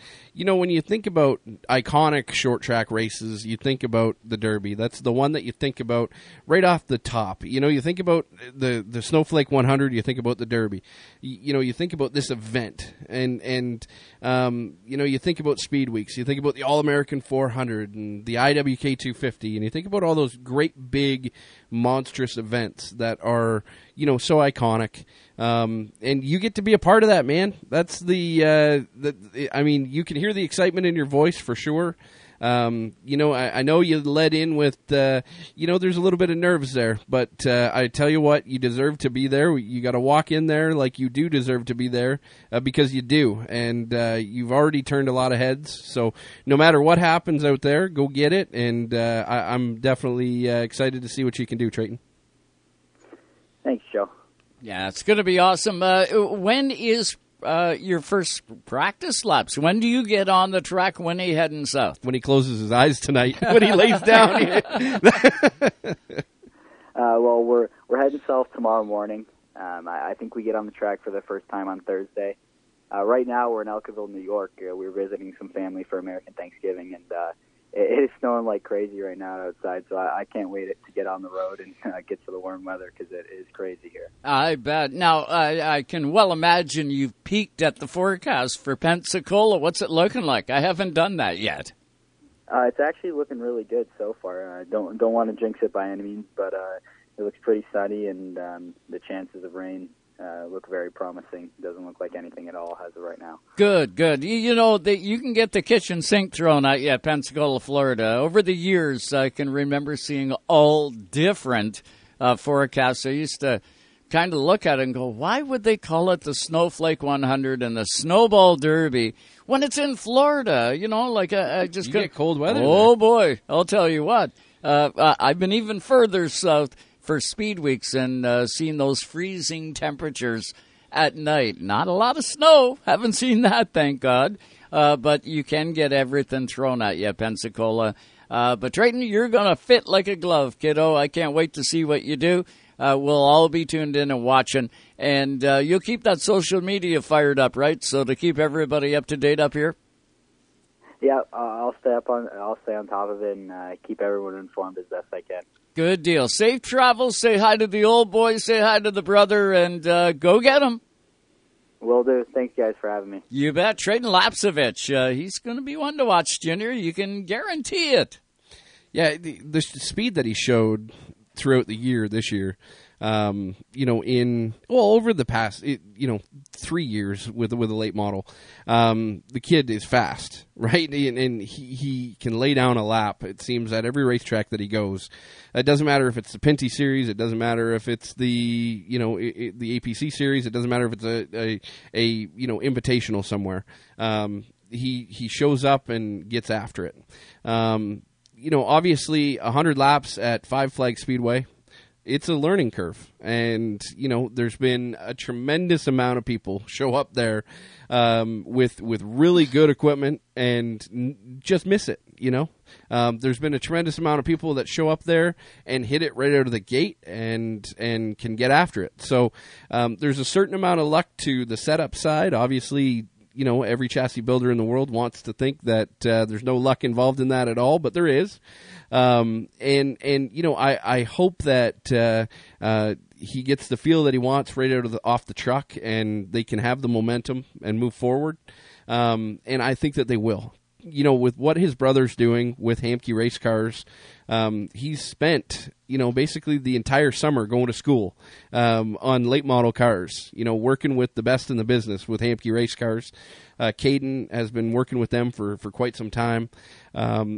when you think about iconic short track races, you think about the Derby. That's the one that you think about right off the top. You think about the Snowflake 100, you think about the Derby. You think about this event, and you think about Speed Weeks, you think about the All-American 400 and the IWK 250, and you think about all those great big monstrous events that are so iconic, and you get to be a part of that, man. That's you can hear the excitement in your voice for sure. I know you led in with there's a little bit of nerves there, but I tell you what, you deserve to be there. You got to walk in there like you do deserve to be there, because you do, and you've already turned a lot of heads. So no matter what happens out there, go get it, and I'm definitely excited to see what you can do, Treyten. Thanks, Joe. Yeah, it's going to be awesome. When is your first practice laps? When do you get on the track? When are you heading south? When he closes his eyes tonight. When he lays down. Well, we're heading south tomorrow morning. I think we get on the track for the first time on Thursday. Right now, we're in Ellicottville, New York. We're visiting some family for American Thanksgiving, and it is snowing like crazy right now outside, so I can't wait to get on the road and get to the warm weather, because it is crazy here. I bet. Now, I can well imagine you've peaked at the forecast for Pensacola. What's it looking like? I haven't done that yet. It's actually looking really good so far. I don't want to jinx it by any means, but it looks pretty sunny, and the chances of rain look very promising. Doesn't look like anything at all as of right now. Good. You can get the kitchen sink thrown at you at Pensacola, Florida. Over the years, I can remember seeing all different forecasts. I used to kind of look at it and go, why would they call it the Snowflake 100 and the Snowball Derby when it's in Florida? I just couldn't get cold weather. Oh, there. Boy, I'll tell you what. I've been even further south for Speed Weeks and seen those freezing temperatures at night. Not a lot of snow. Haven't seen that, thank God. But you can get everything thrown at you, Pensacola. But Treyten, you're going to fit like a glove, kiddo. I can't wait to see what you do. We'll all be tuned in and watching. And you'll keep that social media fired up, right? So to keep everybody up to date up here? Yeah, I'll stay on top of it and keep everyone informed as best I can. Good deal. Safe travels. Say hi to the old boy. Say hi to the brother, and go get him. Will do. Thanks, guys, for having me. You bet. Treyten Lapcevich. He's going to be one to watch, Junior. You can guarantee it. Yeah, the speed that he showed throughout the year this year, over the past, 3 years with a late model, the kid is fast, right? And he can lay down a lap. It seems at every racetrack that he goes. It doesn't matter if it's the Pinty Series. It doesn't matter if it's the APC Series. It doesn't matter if it's a invitational somewhere. He shows up and gets after it. Obviously 100 laps at Five Flags Speedway. It's a learning curve, and, there's been a tremendous amount of people show up there with really good equipment and just miss it, There's been a tremendous amount of people that show up there and hit it right out of the gate and can get after it. So there's a certain amount of luck to the setup side. Obviously, every chassis builder in the world wants to think that there's no luck involved in that at all, but there is. I hope that he gets the feel that he wants right out of off the truck, and they can have the momentum and move forward. And I think that they will. With what his brother's doing with Hamke Race Cars, he's spent, basically the entire summer going to school on late model cars, working with the best in the business with Hamke Race Cars. Caden has been working with them for quite some time.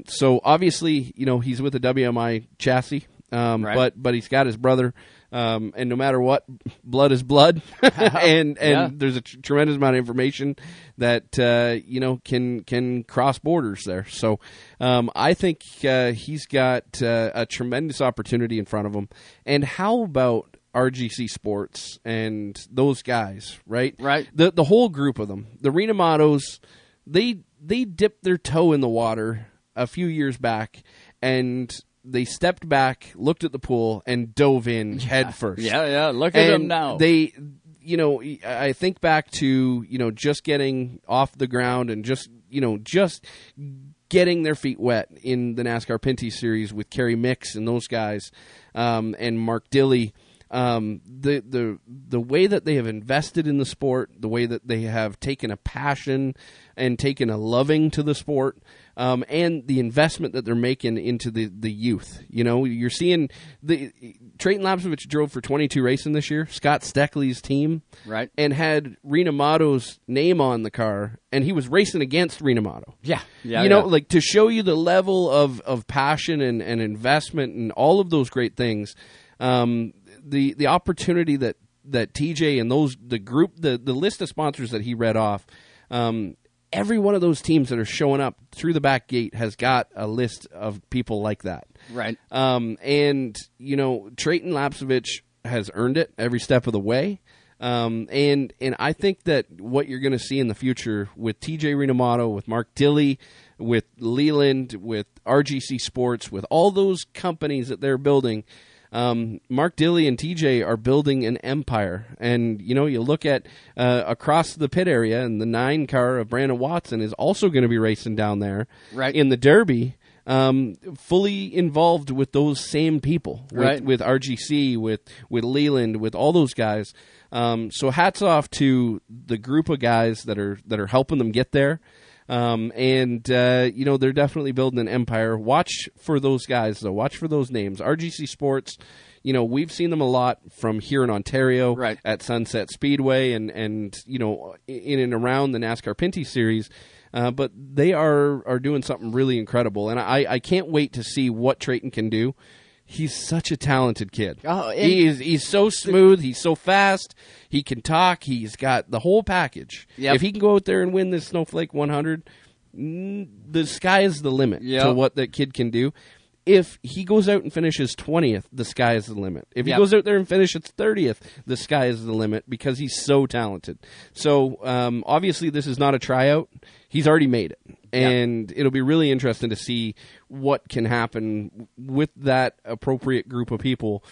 So obviously, he's with a WMI chassis, right. but he's got his brother. And no matter what, blood is blood. and there's a tremendous amount of information that, can cross borders there. So I think he's got a tremendous opportunity in front of him. And how about RGC Sports and those guys, right? Right. The whole group of them, the Renamatos, they dipped their toe in the water a few years back, and they stepped back, looked at the pool, and dove in head first. Yeah. Look at them now. They, I think back to, just getting off the ground and just getting their feet wet in the NASCAR Pinty Series with Kerry Mix and those guys, and Mark Dilley. The way that they have invested in the sport, the way that they have taken a passion and taken a loving to the sport, and the investment that they're making into the youth. You're seeing Treyten Lapcevich drove for 22 racing this year, Scott Steckley's team, right, and had Renamato's name on the car, and he was racing against Renamato. Like, to show you the level of passion and investment and all of those great things. The opportunity that TJ and the list of sponsors that he read off, every one of those teams that are showing up through the back gate has got a list of people like that. Right. And Treyten Lapcevich has earned it every step of the way. And I think that what you're going to see in the future with TJ Renamato, with Mark Dilley, with Leland, with RGC Sports, with all those companies that they're building. Mark Dilley and TJ are building an empire, and you look at across the pit area, and the 9 car of Brandon Watson is also going to be racing down there, right, in the Derby, fully involved with those same people, right, with RGC, with Leland, with all those guys. So hats off to the group of guys that are helping them get there. They're definitely building an empire. Watch for those guys, though. Watch for those names. RGC Sports, we've seen them a lot from here in Ontario, right, at Sunset Speedway and in and around the NASCAR Pinty Series. But they are doing something really incredible. And I can't wait to see what Treyten can do. He's such a talented kid. He's so smooth. He's so fast. He can talk. He's got the whole package. Yep. If he can go out there and win this Snowflake 100, the sky is the limit, yep, to what that kid can do. If he goes out and finishes 20th, the sky is the limit. If he, yep, goes out there and finishes 30th, the sky is the limit, because he's so talented. So, obviously, this is not a tryout. He's already made it. And it'll be really interesting to see what can happen with that appropriate group of people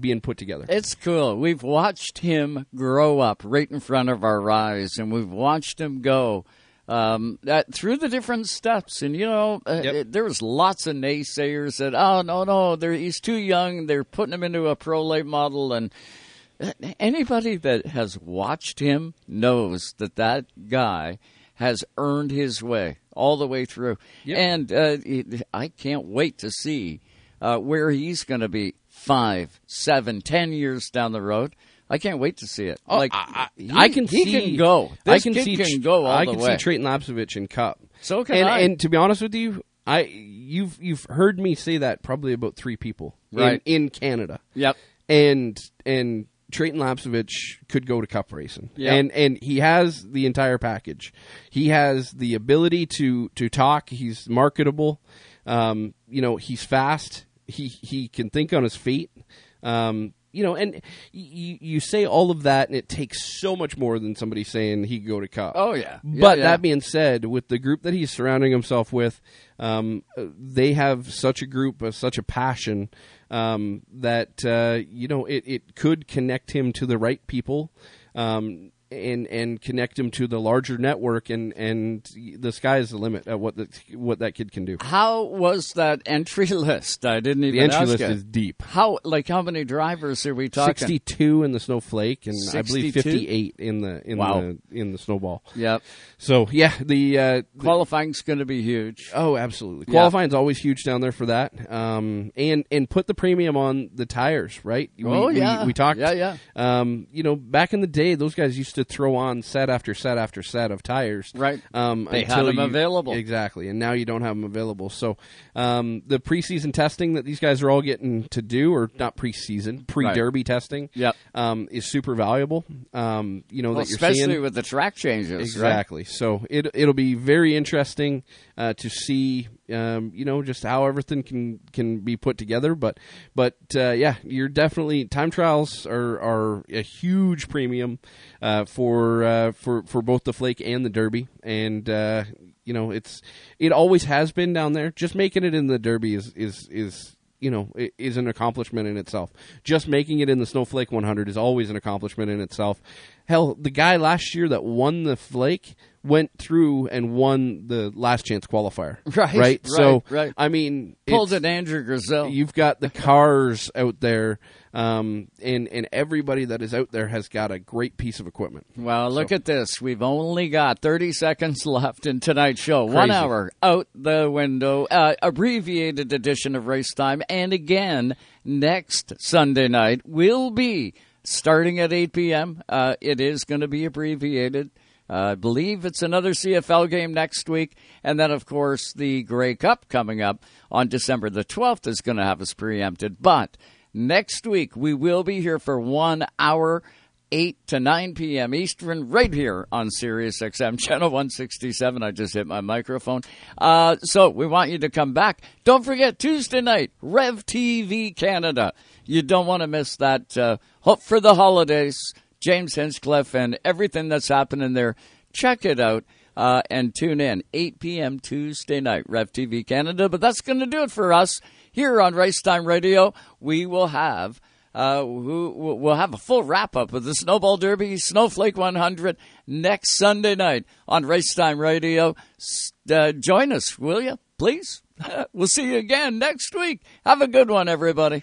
being put together. It's cool. We've watched him grow up right in front of our eyes, and we've watched him go through the different steps. And, you know, there was lots of naysayers that, oh, no, he's too young. They're putting him into a pro-lay model. And anybody that has watched him knows that that guy has earned his way all the way through. Yep. And I can't wait to see where he's going to be 5, 7, 10 years down the road. I can't wait to see it. Oh, like I can see he can go. This kid can go all the way. I can see Treyten Lapcevich in Cup. So can I. And to be honest with you, you've heard me say that probably about 3 people in Canada. Yep. And Treyten Lapcevich could go to Cup racing. Yep. And he has the entire package. He has the ability to talk. He's marketable. You know, he's fast. He can think on his feet. You know, and you say all of that, and it takes so much more than somebody saying he could go to Cup. Oh, yeah. But that being said, with the group that he's surrounding himself with, they have such a group, such a passion, that, you know, it could connect him to the right people and connect him to the larger network, and the sky is the limit at what that kid can do. How was that entry list? I didn't even ask. The entry list is deep. How many drivers are we talking? 62 in the Snowflake, and 62? I believe 58 in the Snowball. Yep. So the qualifying's going to be huge. Oh, absolutely. Qualifying's always huge down there for that. And put the premium on the tires, right? We talked. Yeah. You know, back in the day, those guys used to throw on set after set after set of tires. Right. They had them available. Exactly. And now you don't have them available. So the preseason testing that these guys are all getting to do, or not preseason, pre-derby testing, is super valuable. You know, that you're especially seeing with the track changes. Exactly. Right? So it'll be very interesting to see, you know, just how everything can be put together. But yeah, you're definitely, time trials are a huge premium for both the Flake and the Derby, and you know, it always has been down there. Just making it in the Derby is you know, is an accomplishment in itself. Just making it in the Snowflake 100 is always an accomplishment in itself. Hell, the guy last year that won the Flake went through and won the last chance qualifier. Right? So, I mean, pulled an Andrew Grizel. You've got the cars out there, and everybody that is out there has got a great piece of equipment. Well, look at this. We've only got 30 seconds left in tonight's show. Crazy. 1 hour out the window, abbreviated edition of Race Time. And again, next Sunday night will be starting at 8 p.m. It is going to be abbreviated. I believe it's another CFL game next week. And then, of course, the Grey Cup coming up on December the 12th is going to have us preempted. But next week, we will be here for 1 hour, 8 to 9 p.m. Eastern, right here on Sirius XM, Channel 167. I just hit my microphone. So we want you to come back. Don't forget, Tuesday night, Rev TV Canada. You don't want to miss that. Hope for the holidays. James Hinchcliffe and everything that's happening there. Check it out and tune in. 8 p.m. Tuesday night, Rev TV Canada. But that's going to do it for us here on Race Time Radio. We will have a full wrap-up of the Snowball Derby, Snowflake 100 next Sunday night on Race Time Radio. Join us, will you? Please. We'll see you again next week. Have a good one, everybody.